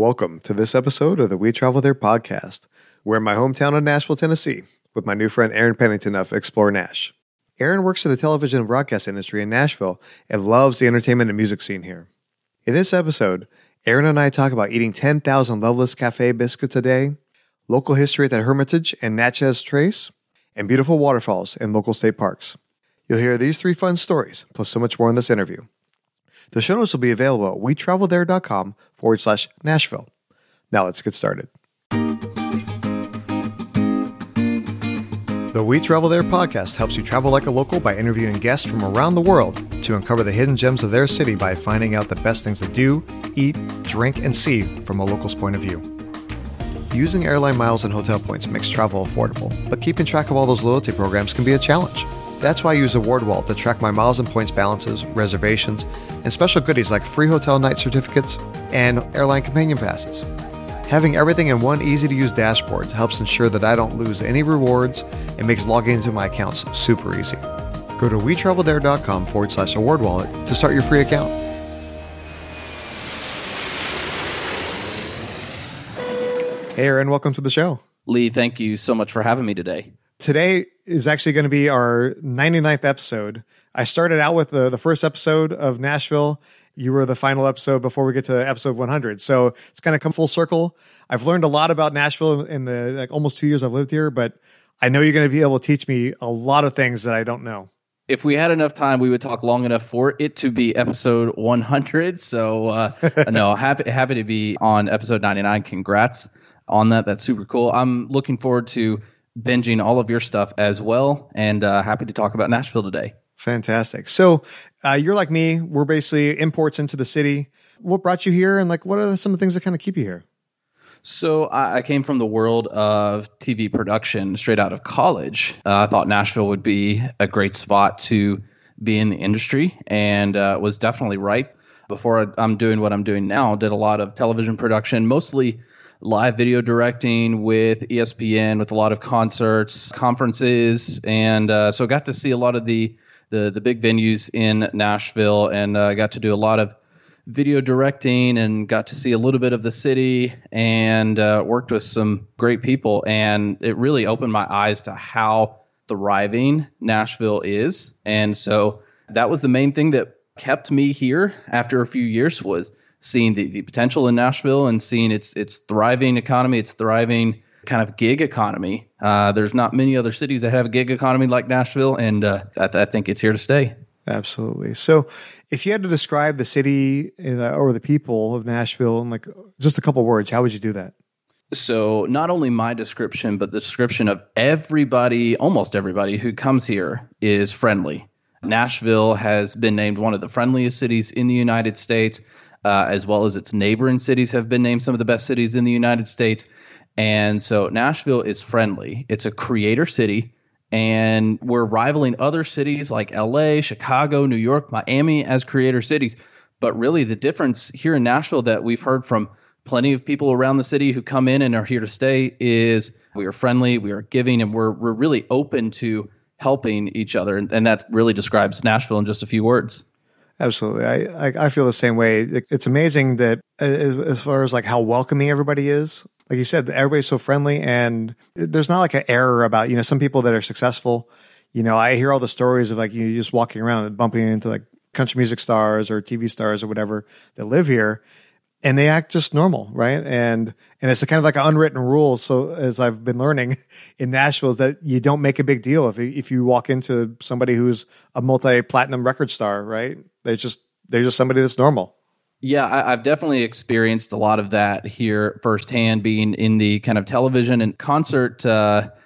Welcome to this episode of the We Travel There podcast. We're in my hometown of Nashville, Tennessee, with my new friend Aaron Pennington of Explore Nash. Aaron works in the television and broadcast industry in Nashville and loves the entertainment and music scene here. In this episode, Aaron and I talk about eating 10,000 Loveless Cafe biscuits a day, local history at the Hermitage and Natchez Trace, and beautiful waterfalls and local state parks. You'll hear these three fun stories, plus so much more in this interview. The show notes will be available at wetravelthere.com/Nashville. Now let's get started. The We Travel There podcast helps you travel like a local by interviewing guests from around the world to uncover the hidden gems of their city by finding out the best things to do, eat, drink, and see from a local's point of view. Using airline miles and hotel points makes travel affordable, but keeping track of all those loyalty programs can be a challenge. That's why I use AwardWallet to track my miles and points balances, reservations, and special goodies like free hotel night certificates and airline companion passes. Having everything in one easy-to-use dashboard helps ensure that I don't lose any rewards and makes logging into my accounts super easy. Go to wetravelthere.com/AwardWallet to start your free account. Hey, Aaron, welcome to the show. Lee, thank you so much for having me today. Today is actually going to be our 99th episode. I started out with the first episode of Nashville. You were the final episode before we get to episode 100. So it's kind of come full circle. I've learned a lot about Nashville in the almost 2 years I've lived here, but I know you're going to be able to teach me a lot of things that I don't know. If we had enough time, we would talk long enough for it to be episode 100. So no, happy to be on episode 99. Congrats on that. That's super cool. I'm looking forward to binging all of your stuff as well, and happy to talk about Nashville today. Fantastic. So you're like me. We're basically imports into the city. What brought you here, and like, what are some of the things that kind of keep you here? So I came from the world of TV production straight out of college. I thought Nashville would be a great spot to be in the industry, and was definitely right. Before I'm doing what I'm doing now, did a lot of television production, mostly live video directing with ESPN, with a lot of concerts, conferences, and so got to see a lot of the big venues in Nashville, and got to do a lot of video directing and got to see a little bit of the city, and worked with some great people, and it really opened my eyes to how thriving Nashville is. And so that was the main thing that kept me here after a few years, was seeing the potential in Nashville and seeing its thriving economy, its thriving kind of gig economy. There's not many other cities that have a gig economy like Nashville, and I think it's here to stay. Absolutely. So if you had to describe the city or the people of Nashville in like just a couple words, how would you do that? So not only my description, but the description of everybody, almost everybody who comes here is friendly. Nashville has been named one of the friendliest cities in the United States. As well as its neighboring cities have been named some of the best cities in the United States. And so Nashville is friendly. It's a creator city, and we're rivaling other cities like LA, Chicago, New York, Miami as creator cities. But really the difference here in Nashville that we've heard from plenty of people around the city who come in and are here to stay is we are friendly, we are giving, and we're really open to helping each other. And that really describes Nashville in just a few words. Absolutely. I feel the same way. It's amazing that as far as like how welcoming everybody is, like you said, everybody's so friendly, and there's not like an error about, you know, some people that are successful. You know, I hear all the stories of like, you just walking around and bumping into like country music stars or TV stars or whatever that live here, and they act just normal. Right. And it's a kind of like an unwritten rule. So as I've been learning in Nashville is that you don't make a big deal if you walk into somebody who's a multi-platinum record star, right? They're just somebody that's normal. Yeah, I've definitely experienced a lot of that here firsthand, being in the kind of television and concert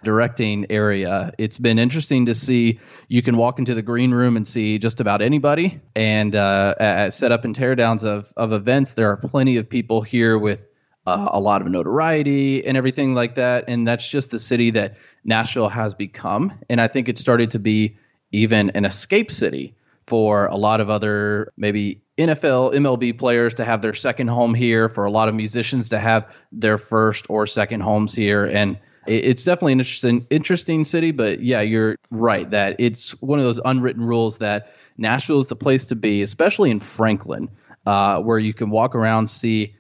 directing area. It's been interesting to see. You can walk into the green room and see just about anybody. And at setup and teardowns of events, there are plenty of people here with a lot of notoriety and everything like that. And that's just the city that Nashville has become. And I think it started to be even an escape city for a lot of other maybe NFL, MLB players to have their second home here, for a lot of musicians to have their first or second homes here. And it's definitely an interesting city, but yeah, you're right that it's one of those unwritten rules that Nashville is the place to be, especially in Franklin, where you can walk around, see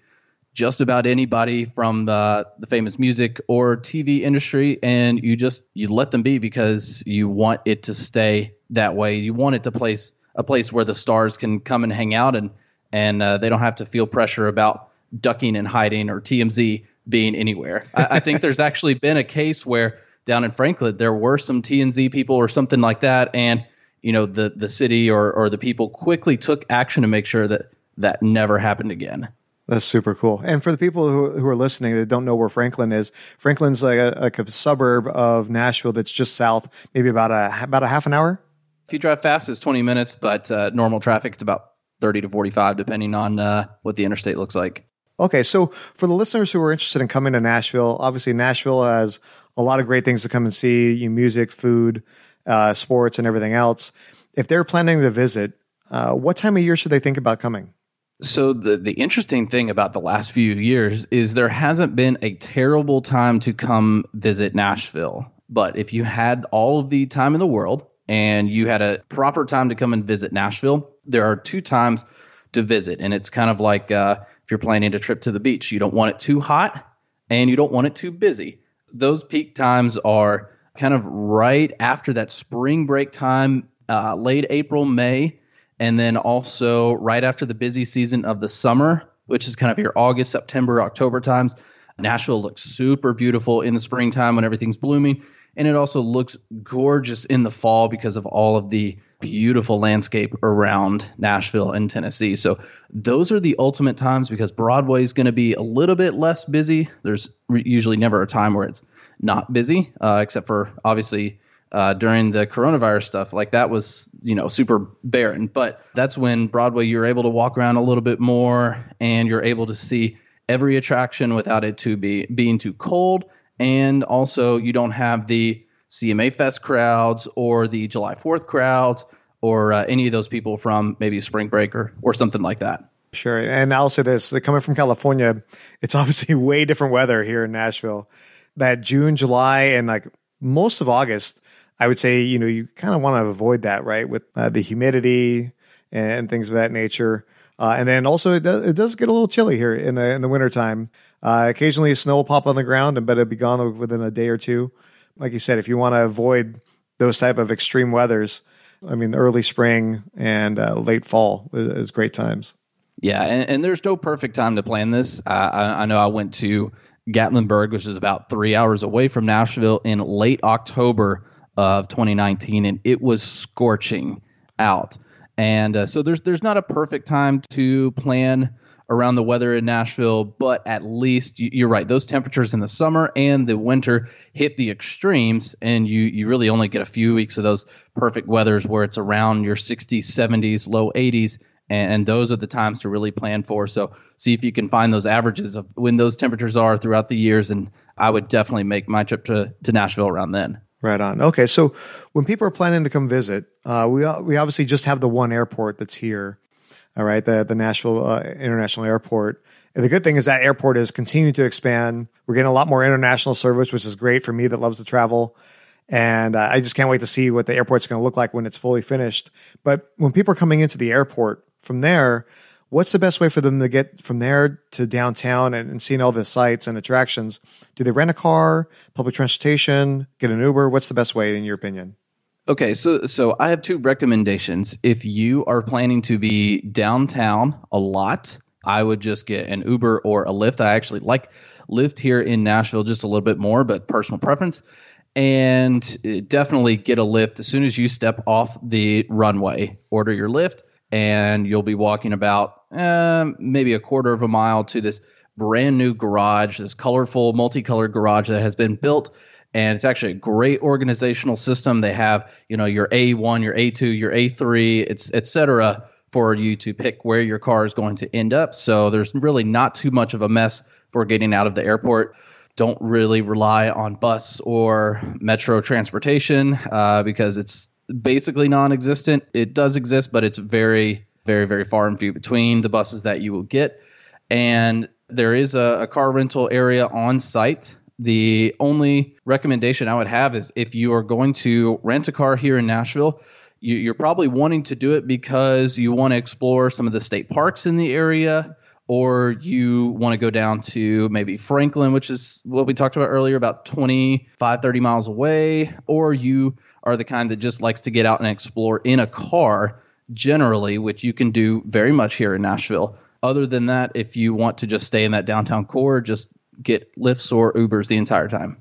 just about anybody from the famous music or TV industry, and you let them be because you want it to stay that way. You want it to a place where the stars can come and hang out, and they don't have to feel pressure about ducking and hiding or TMZ being anywhere. I think there's actually been a case where down in Franklin there were some TMZ people or something like that, and you know the city or the people quickly took action to make sure that never happened again. That's super cool. And for the people who are listening that don't know where Franklin is, Franklin's like a suburb of Nashville that's just south, maybe about a half an hour. If you drive fast, it's 20 minutes, but normal traffic, it's about 30 to 45, depending on what the interstate looks like. Okay, so for the listeners who are interested in coming to Nashville, obviously Nashville has a lot of great things to come and see, music, food, sports, and everything else. If they're planning to visit, what time of year should they think about coming? So the interesting thing about the last few years is there hasn't been a terrible time to come visit Nashville. But if you had all of the time in the world and you had a proper time to come and visit Nashville, there are two times to visit. And it's kind of like if you're planning a trip to the beach, you don't want it too hot and you don't want it too busy. Those peak times are kind of right after that spring break time, late April, May. And then also right after the busy season of the summer, which is kind of your August, September, October times. Nashville looks super beautiful in the springtime when everything's blooming. And it also looks gorgeous in the fall because of all of the beautiful landscape around Nashville and Tennessee. So those are the ultimate times because Broadway is going to be a little bit less busy. There's usually never a time where it's not busy, except for obviously during the coronavirus stuff, like that was, super barren. But that's when Broadway, you're able to walk around a little bit more and you're able to see every attraction without it to being too cold. And also you don't have the CMA Fest crowds or the July 4th crowds or any of those people from maybe spring break or something like that. Sure. And I'll say this, coming from California, it's obviously way different weather here in Nashville. That June, July, and like most of August, I would say, you kind of want to avoid that, right? With the humidity and things of that nature. And then also it does get a little chilly here in the wintertime. Occasionally snow will pop on the ground, but it'll be gone within a day or two. Like you said, if you want to avoid those type of extreme weathers, the early spring and late fall is great times. Yeah. And there's no perfect time to plan this. I know I went to Gatlinburg, which is about 3 hours away from Nashville in late October of 2019, and it was scorching out. And so there's not a perfect time to plan around the weather in Nashville, but at least you're right. Those temperatures in the summer and the winter hit the extremes, and you really only get a few weeks of those perfect weathers where it's around your 60s, 70s, low 80s, and those are the times to really plan for. So see if you can find those averages of when those temperatures are throughout the years, and I would definitely make my trip to Nashville around then. Right on. Okay. So when people are planning to come visit, we obviously just have the one airport that's here. All right. The Nashville International Airport. And the good thing is that airport is continuing to expand. We're getting a lot more international service, which is great for me that loves to travel. And I just can't wait to see what the airport's going to look like when it's fully finished. But when people are coming into the airport from there, what's the best way for them to get from there to downtown and seeing all the sights and attractions? Do they rent a car, public transportation, get an Uber? What's the best way in your opinion? Okay, so I have two recommendations. If you are planning to be downtown a lot, I would just get an Uber or a Lyft. I actually like Lyft here in Nashville just a little bit more, but personal preference. And definitely get a Lyft as soon as you step off the runway. Order your Lyft, and you'll be walking about maybe a quarter of a mile to this brand new garage, this colorful, multicolored garage that has been built. And it's actually a great organizational system. They have, your A1, your A2, your A3, et cetera, for you to pick where your car is going to end up. So there's really not too much of a mess for getting out of the airport. Don't really rely on bus or metro transportation because it's basically non-existent. It does exist, but it's very, very, very far and few between the buses that you will get. And there is a car rental area on site. The only recommendation I would have is if you are going to rent a car here in Nashville, you're probably wanting to do it because you want to explore some of the state parks in the area, or you want to go down to maybe Franklin, which is what we talked about earlier, about 25, 30 miles away, or you are the kind that just likes to get out and explore in a car generally, which you can do very much here in Nashville. Other than that, if you want to just stay in that downtown core, just get Lyfts or Ubers the entire time.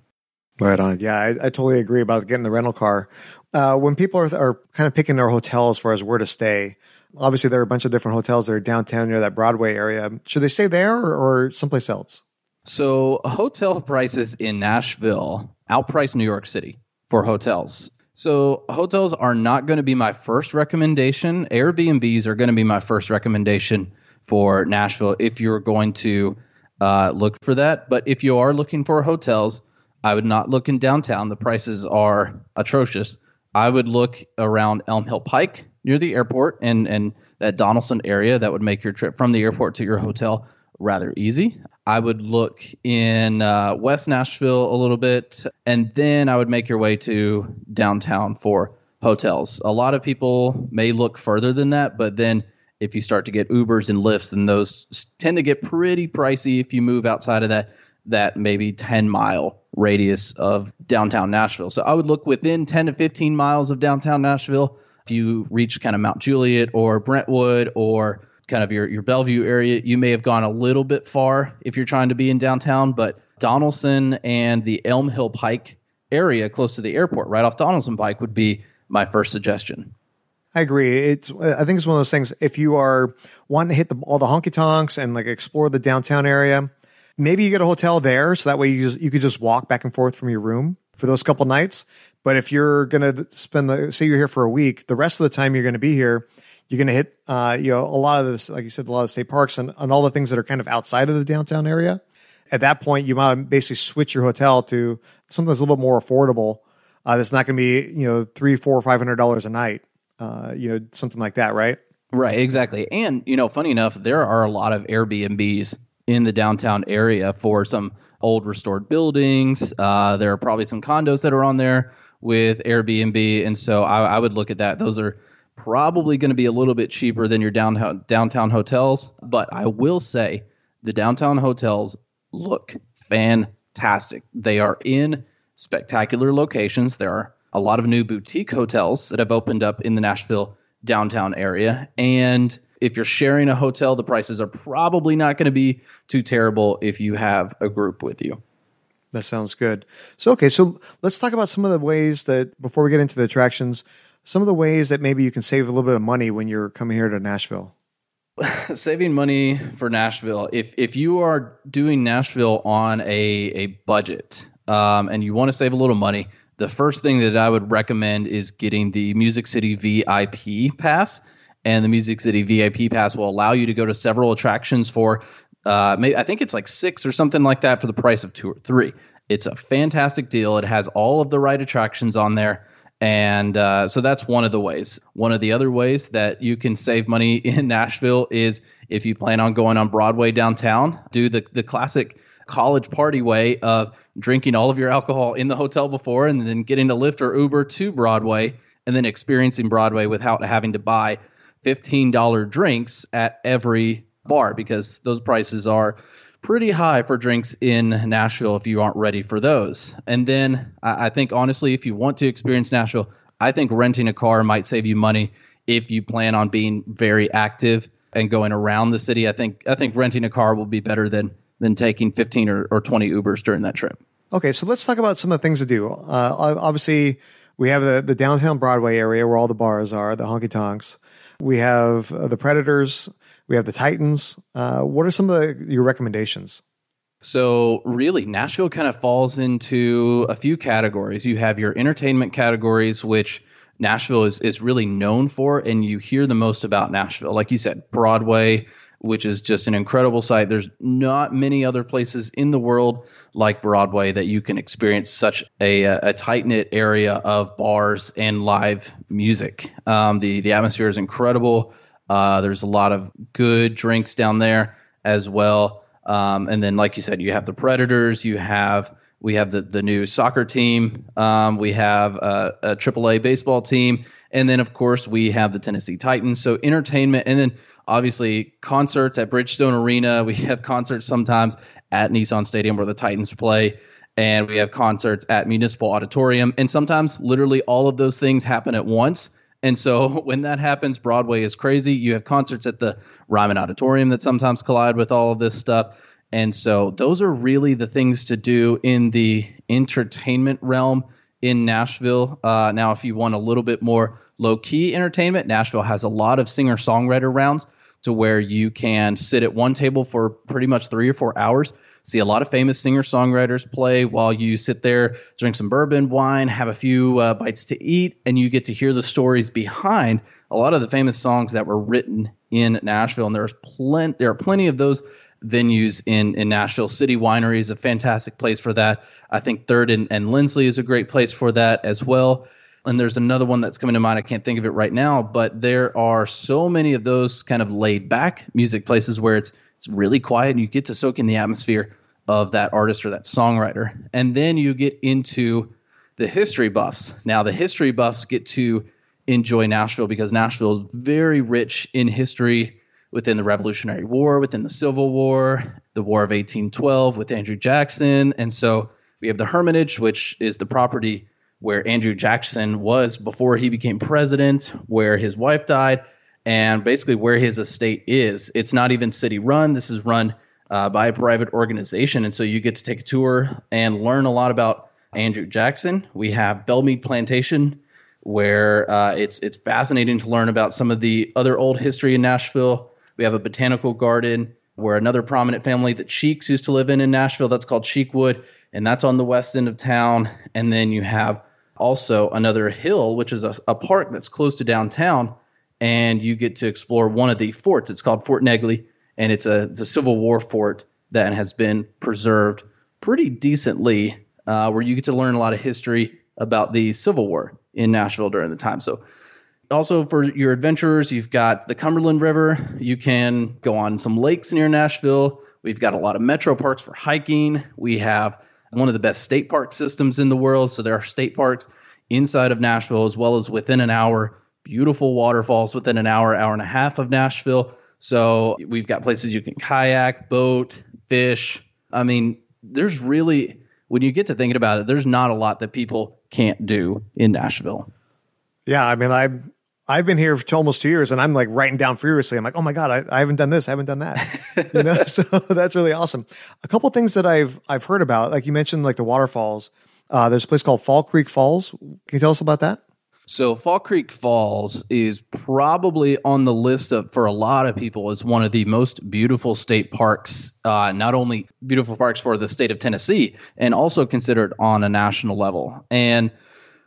Right on. Yeah, I totally agree about getting the rental car. When people are kind of picking their hotel as far as where to stay, obviously there are a bunch of different hotels that are downtown near that Broadway area. Should they stay there or someplace else? So hotel prices in Nashville outprice New York City for hotels. So hotels are not going to be my first recommendation. Airbnbs are going to be my first recommendation for Nashville if you're going to look for that. But if you are looking for hotels, I would not look in downtown. The prices are atrocious. I would look around Elm Hill Pike near the airport and that Donelson area. That would make your trip from the airport to your hotel rather easy. I would look in West Nashville a little bit, and then I would make your way to downtown for hotels. A lot of people may look further than that, but then if you start to get Ubers and Lyfts, then those tend to get pretty pricey if you move outside of that maybe 10-mile radius of downtown Nashville. So I would look within 10 to 15 miles of downtown Nashville. If you reach kind of Mount Juliet or Brentwood or kind of your Bellevue area, you may have gone a little bit far if you're trying to be in downtown, but Donelson and the Elm Hill Pike area close to the airport right off Donelson Pike would be my first suggestion. I agree. I think it's one of those things, if you are wanting to hit all the honky-tonks and like explore the downtown area, maybe you get a hotel there, so that way you could just walk back and forth from your room for those couple nights. But if you're going to say you're here for a week, the rest of the time you're going to be here, you're going to hit a lot of this, like you said, a lot of state parks and all the things that are kind of outside of the downtown area. At that point, you might basically switch your hotel to something that's a little more affordable. That's not going to be $300, $400, $500 a night. Something like that, right? Right, exactly. And funny enough, there are a lot of Airbnbs in the downtown area for some old restored buildings. There are probably some condos that are on there with Airbnb, and so I would look at that. Those are probably going to be a little bit cheaper than your downtown hotels, but I will say the downtown hotels look fantastic. They are in spectacular locations. There are a lot of new boutique hotels that have opened up in the Nashville downtown area, and if you're sharing a hotel, the prices are probably not going to be too terrible if you have a group with you. That sounds good. So let's talk about some of the ways that, before we get into the attractions, some of the ways that maybe you can save a little bit of money when you're coming here to Nashville. Saving money for Nashville. If you are doing Nashville on a budget and you want to save a little money, the first thing that I would recommend is getting the Music City VIP pass. And the Music City VIP pass will allow you to go to several attractions for, I think it's like 6 or something like that for the price of 2 or 3. It's a fantastic deal. It has all of the right attractions on there. And so that's one of the ways. One of the other ways that you can save money in Nashville is if you plan on going on Broadway downtown, do the classic college party way of drinking all of your alcohol in the hotel before and then getting a Lyft or Uber to Broadway and then experiencing Broadway without having to buy $15 drinks at every bar, because those prices are pretty high for drinks in Nashville if you aren't ready for those. And then I think, honestly, if you want to experience Nashville, I think renting a car might save you money if you plan on being very active and going around the city. I think renting a car will be better than taking 15 or 20 Ubers during that trip. Okay, so let's talk about some of the things to do. Obviously, we have the downtown Broadway area where all the bars are, the honky-tonks. We have the Predators. We have the Titans. What are some of your recommendations? So really, Nashville kind of falls into a few categories. You have your entertainment categories, which Nashville is really known for, and you hear the most about Nashville. Like you said, Broadway, which is just an incredible sight. There's not many other places in the world like Broadway that you can experience such a tight-knit area of bars and live music. The atmosphere is incredible. There's a lot of good drinks down there as well. And then, like you said, you have the Predators, you have We have the new soccer team. We have a AAA baseball team. And then, of course, we have the Tennessee Titans. So entertainment. And then, obviously, concerts at Bridgestone Arena. We have concerts sometimes at Nissan Stadium where the Titans play. And we have concerts at Municipal Auditorium. And sometimes literally all of those things happen at once. And so when that happens, Broadway is crazy. You have concerts at the Ryman Auditorium that sometimes collide with all of this stuff. And so those are really the things to do in the entertainment realm in Nashville. Now, if you want a little bit more low-key entertainment, Nashville has a lot of singer-songwriter rounds to where you can sit at one table for pretty much 3 or 4 hours, see a lot of famous singer-songwriters play while you sit there, drink some bourbon, wine, have a few bites to eat, and you get to hear the stories behind a lot of the famous songs that were written in Nashville. And there are plenty of those venues in Nashville. City Winery is a fantastic place for that. I think Third and Lindsley is a great place for that as well. And there's another one that's coming to mind. I can't think of it right now, but there are so many of those kind of laid back music places where it's really quiet and you get to soak in the atmosphere of that artist or that songwriter. And then you get into the history buffs. Now the history buffs get to enjoy Nashville because Nashville is very rich in history. Within the Revolutionary War, within the Civil War, the War of 1812 with Andrew Jackson. And so we have the Hermitage, which is the property where Andrew Jackson was before he became president, where his wife died, and basically where his estate is. It's not even city run. This is run by a private organization. And so you get to take a tour and learn a lot about Andrew Jackson. We have Belle Meade Plantation, where it's fascinating to learn about some of the other old history in Nashville. We have a botanical garden where another prominent family that Cheeks used to live in Nashville. That's called Cheekwood, and that's on the west end of town. And then you have also another hill, which is a park that's close to downtown, and you get to explore one of the forts. It's called Fort Negley, and it's a Civil War fort that has been preserved pretty decently, where you get to learn a lot of history about the Civil War in Nashville during the time. So also for your adventurers, you've got the Cumberland River. You can go on some lakes near Nashville. We've got a lot of metro parks for hiking. We have one of the best state park systems in the world. So there are state parks inside of Nashville as well as within an hour. Beautiful waterfalls within an hour, hour and a half of Nashville. So we've got places you can kayak, boat, fish. I mean, there's really, when you get to thinking about it, there's not a lot that people can't do in Nashville. Yeah, I mean, I've been here for almost 2 years, and I'm like writing down furiously. I'm like, oh my God, I haven't done this, I haven't done that. You know, so that's really awesome. A couple of things that I've heard about, like you mentioned, like the waterfalls. There's a place called Fall Creek Falls. Can you tell us about that? So Fall Creek Falls is probably on the list for a lot of people as one of the most beautiful state parks, not only beautiful parks for the state of Tennessee, and also considered on a national level. And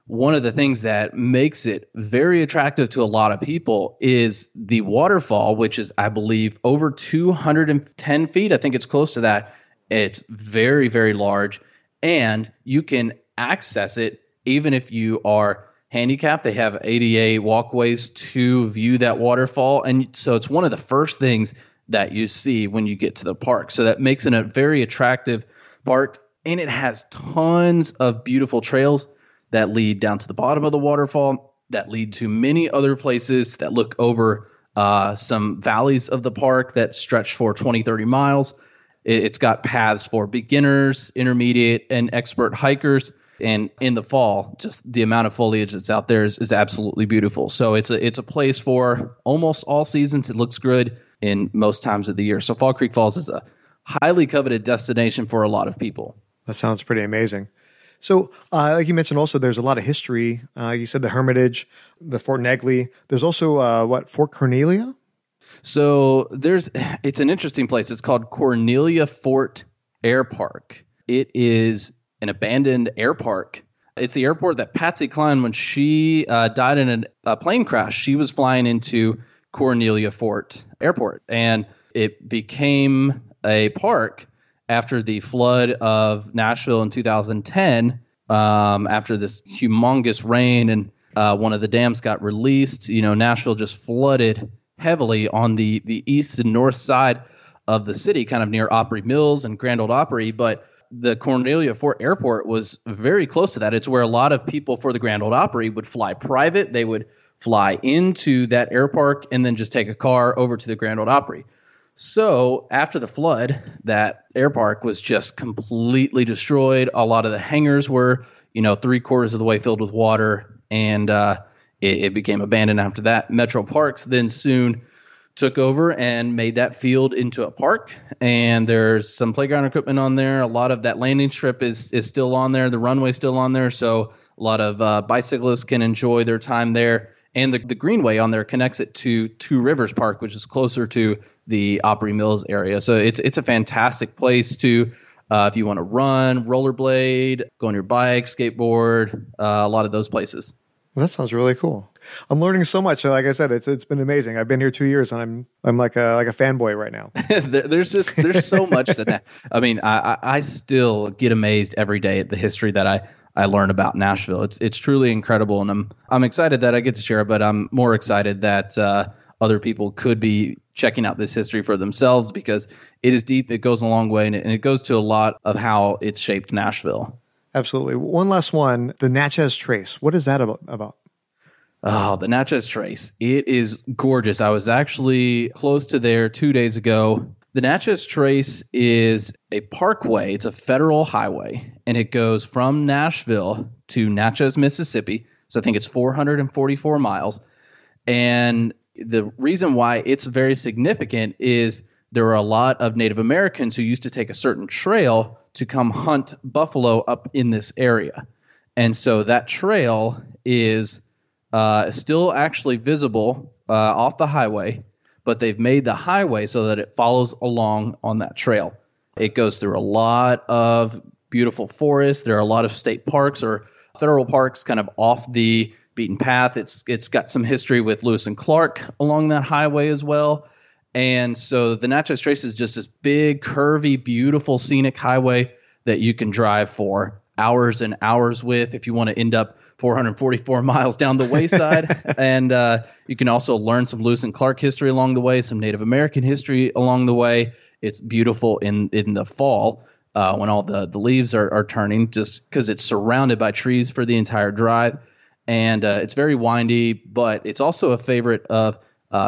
one of the things that makes it very attractive to a lot of people is the waterfall, which is, I believe, over 210 feet. I think it's close to that. It's very, very large, and you can access it even if you are handicapped. They have ADA walkways to view that waterfall, and so it's one of the first things that you see when you get to the park. So that makes it a very attractive park, and it has tons of beautiful trails that lead down to the bottom of the waterfall, that lead to many other places that look over some valleys of the park that stretch for 20, 30 miles. It's got paths for beginners, intermediate, and expert hikers. And in the fall, just the amount of foliage that's out there is absolutely beautiful. So it's a place for almost all seasons. It looks good in most times of the year. So Fall Creek Falls is a highly coveted destination for a lot of people. That sounds pretty amazing. So like you mentioned also, there's a lot of history. You said the Hermitage, the Fort Negley. There's also, Fort Cornelia? So it's an interesting place. It's called Cornelia Fort Air Park. It is an abandoned air park. It's the airport that Patsy Cline, when she died in a plane crash, she was flying into Cornelia Fort Airport. And it became a park after the flood of Nashville in 2010, after this humongous rain and one of the dams got released, Nashville just flooded heavily on the east and north side of the city, kind of near Opry Mills and Grand Ole Opry. But the Cornelia Fort Airport was very close to that. It's where a lot of people for the Grand Ole Opry would fly private. They would fly into that air park and then just take a car over to the Grand Ole Opry. So after the flood, that air park was just completely destroyed. A lot of the hangars were, you know, 3/4 of the way filled with water, and it became abandoned after that. Metro Parks then soon took over and made that field into a park, and there's some playground equipment on there. A lot of that landing strip is still on there. The runway's still on there, so a lot of bicyclists can enjoy their time there. And the greenway on there connects it to Two Rivers Park, which is closer to the Opry Mills area. So it's a fantastic place to, if you want to run, rollerblade, go on your bike, skateboard, a lot of those places. Well, that sounds really cool. I'm learning so much. Like I said, it's been amazing. I've been here 2 years, and I'm like a fanboy right now. there's so much that I mean, I still get amazed every day at the history that I learn about Nashville. It's truly incredible, and I'm excited that I get to share it. But I'm more excited that other people could be checking out this history for themselves, because it is deep. It goes a long way, and it goes to a lot of how it's shaped Nashville. Absolutely. One last one, the Natchez Trace. What is that about? Oh, the Natchez Trace. It is gorgeous. I was actually close to there 2 days ago. The Natchez Trace is a parkway. It's a federal highway, and it goes from Nashville to Natchez, Mississippi. So I think it's 444 miles. And the reason why it's very significant is there are a lot of Native Americans who used to take a certain trail to come hunt buffalo up in this area. And so that trail is still actually visible off the highway, but they've made the highway so that it follows along on that trail. It goes through a lot of beautiful forests. There are a lot of state parks or federal parks kind of off the beaten path. It's got some history with Lewis and Clark along that highway as well. And so the Natchez Trace is just this big, curvy, beautiful, scenic highway that you can drive for hours and hours with if you want to end up 444 miles down the wayside. And you can also learn some Lewis and Clark history along the way, some Native American history along the way. It's beautiful in the fall when all the leaves are turning, just because it's surrounded by trees for the entire drive. And it's very windy, but it's also a favorite of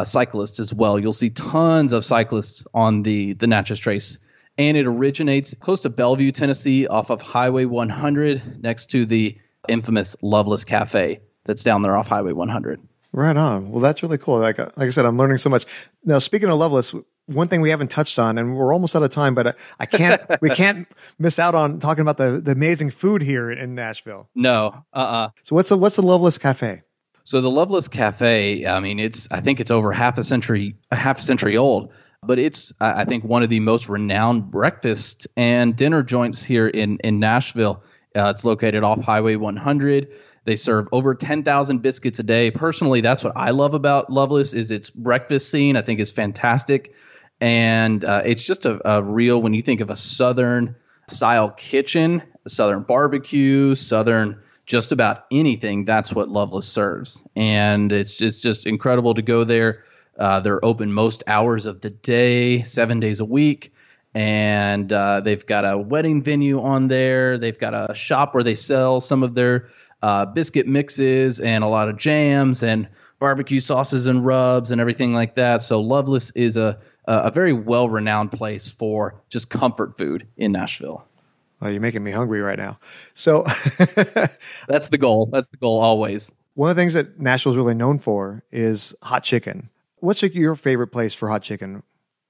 cyclists as well. You'll see tons of cyclists on the Natchez Trace, and it originates close to Bellevue, Tennessee, off of Highway 100, next to the infamous Loveless Cafe that's down there off Highway 100. Right on. Well, that's really cool. Like I said, I'm learning so much. Now, speaking of Loveless, one thing we haven't touched on, and we're almost out of time, but we can't miss out on talking about the amazing food here in Nashville. No. So what's the Loveless Cafe? So the Loveless Cafe, I mean, I think it's over half a century old, but it's, I think, one of the most renowned breakfast and dinner joints here in Nashville. It's located off Highway 100. They serve over 10,000 biscuits a day. Personally, that's what I love about Loveless is its breakfast scene. I think it's fantastic, and it's just a real, when you think of a Southern style kitchen, Southern barbecue, Southern just about anything, that's what Loveless serves. And it's just incredible to go there. They're open most hours of the day, 7 days a week. And they've got a wedding venue on there. They've got a shop where they sell some of their biscuit mixes and a lot of jams and barbecue sauces and rubs and everything like that. So Loveless is a very well-renowned place for just comfort food in Nashville. Well, you're making me hungry right now. So that's the goal. That's the goal always. One of the things that Nashville's really known for is hot chicken. What's your favorite place for hot chicken?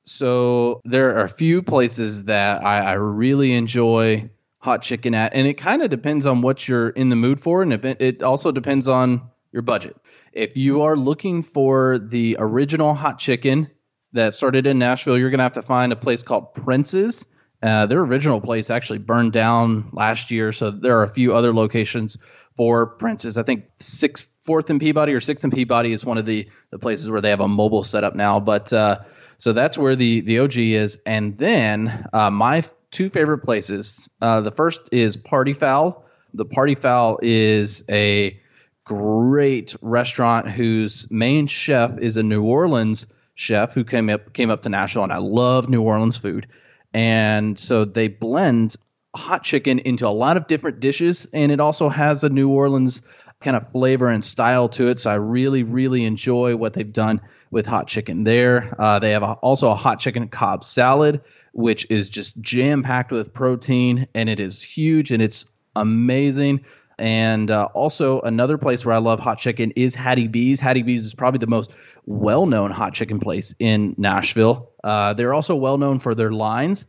So there are a few places that I really enjoy hot chicken at, and it kind of depends on what you're in the mood for, and it also depends on your budget. If you are looking for the original hot chicken that started in Nashville, you're going to have to find a place called Prince's. Their original place actually burned down last year, so there are a few other locations for Prince's. I think 4th and Peabody or 6th and Peabody is one of the places where they have a mobile setup now. But so that's where the OG is. And then my two favorite places, the first is Party Fowl. The Party Fowl is a great restaurant whose main chef is a New Orleans chef who came up to Nashville, and I love New Orleans food. And so they blend hot chicken into a lot of different dishes, and it also has a New Orleans kind of flavor and style to it. So I really, really enjoy what they've done with hot chicken there. They have also a hot chicken Cobb salad, which is just jam-packed with protein, and it is huge, and it's amazing. And also another place where I love hot chicken is Hattie B's. Hattie B's is probably the most well-known hot chicken place in Nashville. They're also well-known for their lines.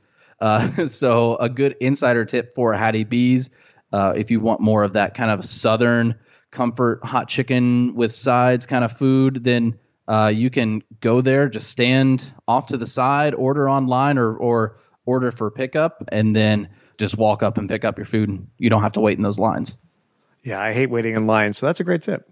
So a good insider tip for Hattie B's, if you want more of that kind of Southern comfort hot chicken with sides kind of food, then you can go there, just stand off to the side, order online or order for pickup, and then just walk up and pick up your food, and you don't have to wait in those lines. Yeah, I hate waiting in lines, so that's a great tip.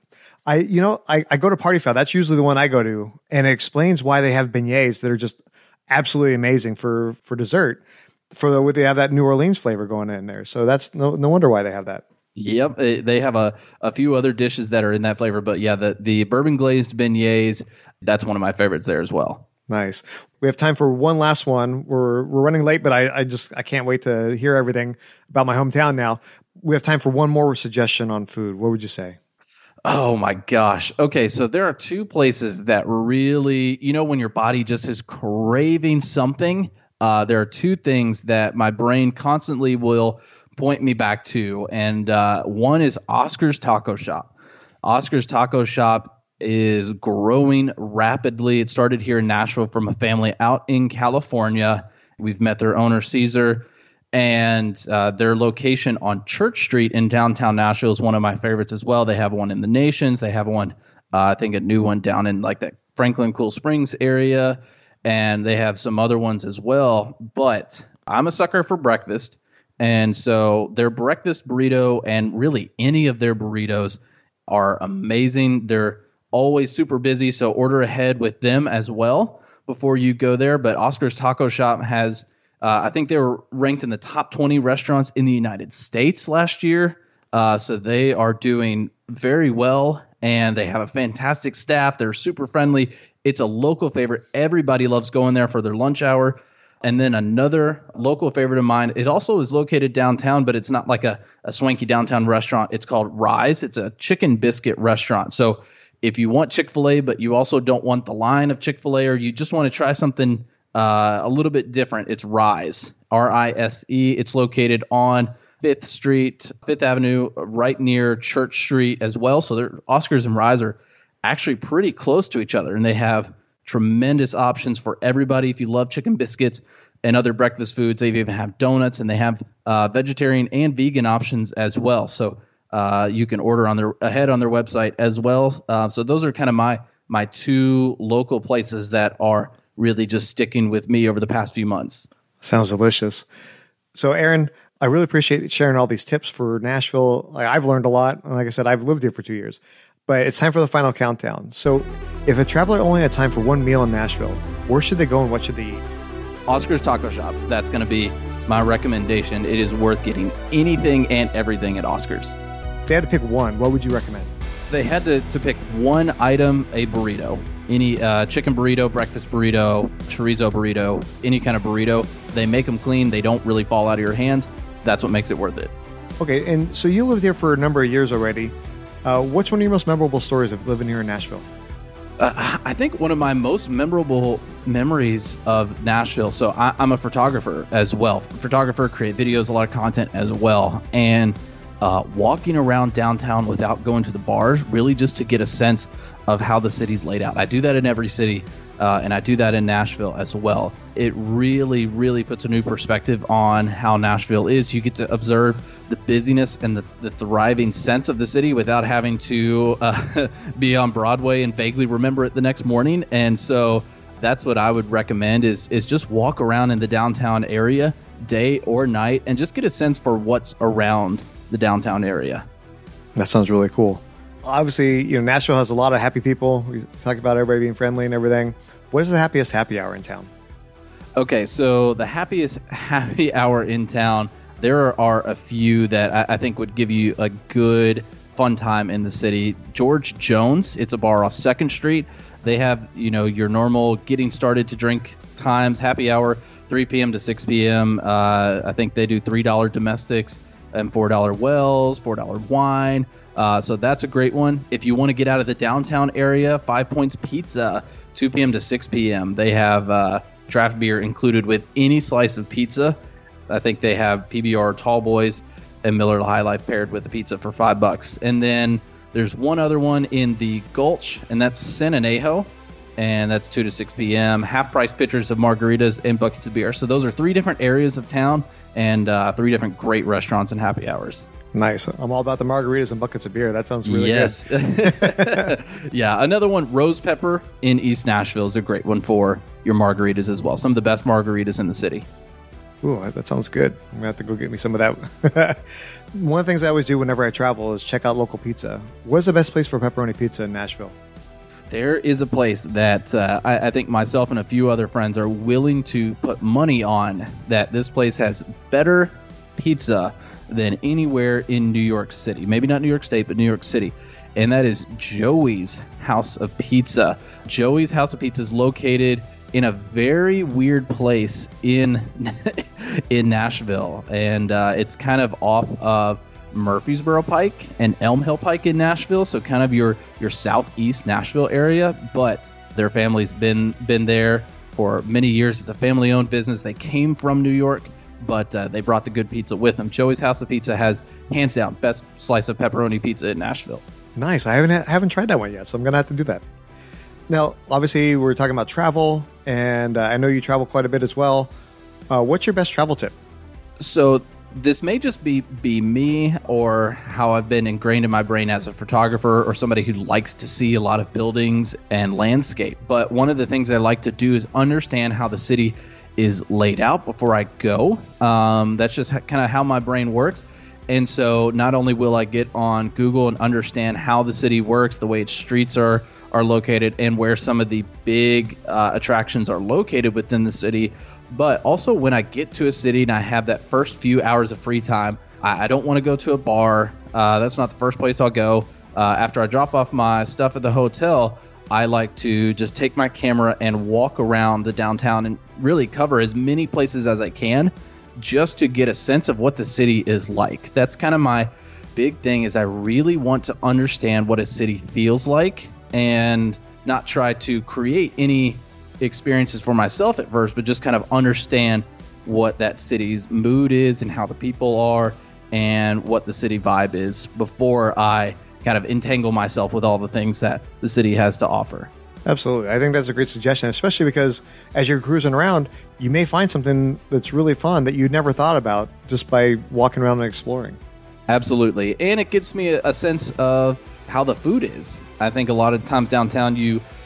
I go to Party Fowl. That's usually the one I go to, and it explains why they have beignets that are just absolutely amazing for dessert. They have that New Orleans flavor going in there, so that's no wonder why they have that. Yep, they have a few other dishes that are in that flavor, but yeah, the bourbon glazed beignets, that's one of my favorites there as well. Nice. We have time for one last one. We're running late, but I can't wait to hear everything about my hometown now. We have time for one more suggestion on food. What would you say? Oh my gosh. Okay. So there are two places that really, when your body just is craving something, there are two things that my brain constantly will point me back to. And one is Oscar's Taco Shop. Oscar's Taco Shop is growing rapidly. It started here in Nashville from a family out in California. We've met their owner, Caesar, and their location on Church Street in downtown Nashville is one of my favorites as well. They have one in the Nations. They have one, I think a new one down in like that Franklin Cool Springs area, and they have some other ones as well. But I'm a sucker for breakfast, and so their breakfast burrito and really any of their burritos are amazing. They're always super busy, so order ahead with them as well before you go there. But Oscar's Taco Shop has, I think they were ranked in the top 20 restaurants in the United States last year. So they are doing very well, and they have a fantastic staff. They're super friendly. It's a local favorite. Everybody loves going there for their lunch hour. And then another local favorite of mine, it also is located downtown, but it's not like a swanky downtown restaurant. It's called Rise. It's a chicken biscuit restaurant. So if you want Chick-fil-A, but you also don't want the line of Chick-fil-A, or you just want to try something a little bit different, it's Rise, R-I-S-E. It's located on 5th Street, 5th Avenue, right near Church Street as well. So Oscar's and Rise are actually pretty close to each other, and they have tremendous options for everybody. If you love chicken biscuits and other breakfast foods, they even have donuts, and they have vegetarian and vegan options as well. So you can order ahead on their website as well. So those are kind of my two local places that are really just sticking with me over the past few months. Sounds delicious. So Aaron, I really appreciate sharing all these tips for Nashville. I've learned a lot. Like I said, I've lived here for 2 years, but it's time for the final countdown. So if a traveler only had time for one meal in Nashville, where should they go and what should they eat? Oscar's Taco Shop. That's going to be my recommendation. It is worth getting anything and everything at Oscar's. If they had to pick one, what would you recommend? They had to pick one item, a burrito. Any chicken burrito, breakfast burrito, chorizo burrito, any kind of burrito. They make them clean. They don't really fall out of your hands. That's what makes it worth it. Okay, and so you lived here for a number of years already. What's one of your most memorable stories of living here in Nashville? I think one of my most memorable memories of Nashville, so I'm a photographer as well. Photographer, create videos, a lot of content as well. And walking around downtown without going to the bars, really just to get a sense of how the city's laid out. I do that in every city, and I do that in Nashville as well. It really, really puts a new perspective on how Nashville is. You get to observe the busyness and the thriving sense of the city without having to be on Broadway and vaguely remember it the next morning. And so that's what I would recommend is just walk around in the downtown area day or night and just get a sense for what's around the downtown area. That sounds really cool. Obviously, Nashville has a lot of happy people. We talk about everybody being friendly and everything. What is the happiest happy hour in town? Okay, so the happiest happy hour in town, there are a few that I think would give you a good fun time in the city. George Jones, it's a bar off 2nd Street. They have, you know, your normal getting started to drink times, happy hour, 3 p.m. to 6 p.m. I think they do $3 domestics and $4 wells, $4 wine. So that's a great one. If you want to get out of the downtown area, 5 Points Pizza, 2 p.m. to 6 p.m. They have draft beer included with any slice of pizza. I think they have PBR Tall Boys and Miller High Life paired with a pizza for $5. And then there's one other one in the Gulch, and that's San Anejo, and that's 2 to 6 p.m. Half-price pitchers of margaritas and buckets of beer. So those are three different areas of town and three different great restaurants and happy hours. Nice. I'm all about the margaritas and buckets of beer. That sounds really good. Yes. Yeah. Another one, Rose Pepper in East Nashville is a great one for your margaritas as well. Some of the best margaritas in the city. Ooh, that sounds good. I'm going to have to go get me some of that. One of the things I always do whenever I travel is check out local pizza. What's the best place for pepperoni pizza in Nashville? There is a place that I think myself and a few other friends are willing to put money on that this place has better pizza than anywhere in New York City. Maybe not New York State, but New York City. And that is Joey's House of Pizza. Joey's House of Pizza is located in a very weird place in Nashville. And it's kind of off of Murfreesboro Pike and Elm Hill Pike in Nashville. So kind of your southeast Nashville area. But their family's been there for many years. It's a family-owned business. They came from New York, but they brought the good pizza with them. Joey's House of Pizza has, hands down, best slice of pepperoni pizza in Nashville. Nice. I haven't tried that one yet, so I'm going to have to do that. Now, obviously, we're talking about travel, and I know you travel quite a bit as well. What's your best travel tip? So this may just be me or how I've been ingrained in my brain as a photographer or somebody who likes to see a lot of buildings and landscape. But one of the things I like to do is understand how the city is laid out before I go. That's just kind of how my brain works. And so not only will I get on Google and understand how the city works, the way its streets are located, and where some of the big attractions are located within the city, but also when I get to a city and I have that first few hours of free time, I don't want to go to a bar. That's not the first place I'll go. After I drop off my stuff at the hotel, I like to just take my camera and walk around the downtown and really cover as many places as I can just to get a sense of what the city is like. That's kind of my big thing, is I really want to understand what a city feels like and not try to create any experiences for myself at first, but just kind of understand what that city's mood is and how the people are and what the city vibe is before I kind of entangle myself with all the things that the city has to offer. Absolutely. I think that's a great suggestion, especially because as you're cruising around, you may find something that's really fun that you never thought about just by walking around and exploring. Absolutely. And it gives me a sense of how the food is. I think a lot of times downtown,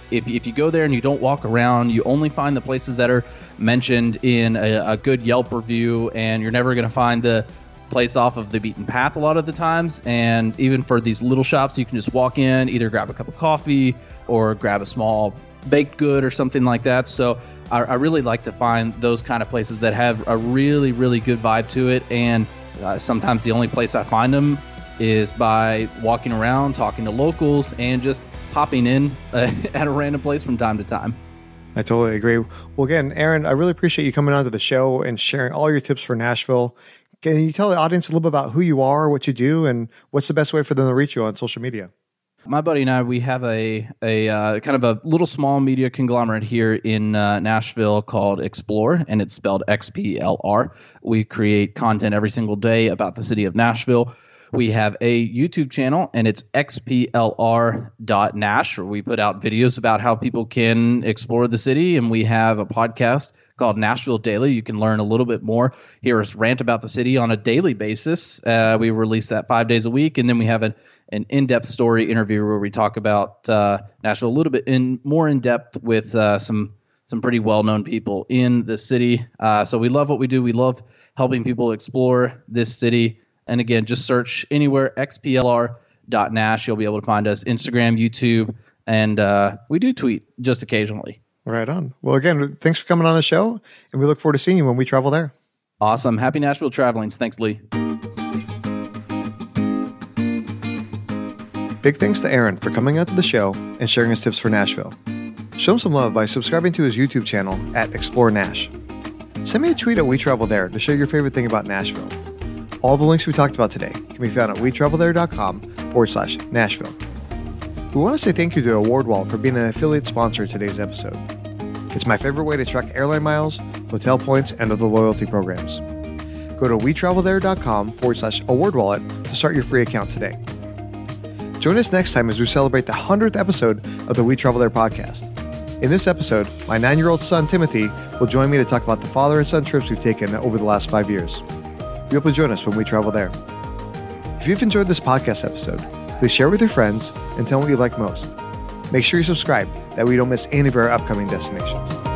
if you go there and you don't walk around, you only find the places that are mentioned in a good Yelp review, and you're never going to find the place off of the beaten path a lot of the times. And even for these little shops, you can just walk in, either grab a cup of coffee or grab a small baked good or something like that. So I really like to find those kind of places that have a really, really good vibe to it. And sometimes the only place I find them is by walking around, talking to locals, and just popping in at a random place from time to time. I totally agree. Well, again, Aaron, I really appreciate you coming onto the show and sharing all your tips for Nashville. Can you tell the audience a little bit about who you are, what you do, and what's the best way for them to reach you on social media? My buddy and I, we have a kind of a little small media conglomerate here in Nashville called Explore, and it's spelled XPLR. We create content every single day about the city of Nashville. We have a YouTube channel, and it's xplr.nash, where we put out videos about how people can explore the city, and we have a podcast called Nashville Daily. You can learn a little bit more, hear us rant about the city on a daily basis. We release that 5 days a week, and then we have an in-depth story interview where we talk about Nashville a little bit more in depth with some pretty well-known people in the city. So we love what we do. We love helping people explore this city. And again, just search anywhere xplr.nash. You'll be able to find us Instagram, YouTube, and we do tweet just occasionally. Right on. Well, again, thanks for coming on the show, and we look forward to seeing you when we travel there. Awesome. Happy Nashville travelings. Thanks, Lee. Big thanks to Aaron for coming out to the show and sharing his tips for Nashville. Show him some love by subscribing to his YouTube channel at Explore Nash. Send me a tweet at We Travel There to share your favorite thing about Nashville. All the links we talked about today can be found at wetravelthere.com/Nashville. We want to say thank you to AwardWallet for being an affiliate sponsor of today's episode. It's my favorite way to track airline miles, hotel points, and other loyalty programs. Go to wetravelthere.com/AwardWallet to start your free account today. Join us next time as we celebrate the 100th episode of the We Travel There podcast. In this episode, my 9-year-old son, Timothy, will join me to talk about the father and son trips we've taken over the last 5 years. We hope you'll join us when we travel there. If you've enjoyed this podcast episode, please share with your friends and tell them what you like most. Make sure you subscribe, that way you don't miss any of our upcoming destinations.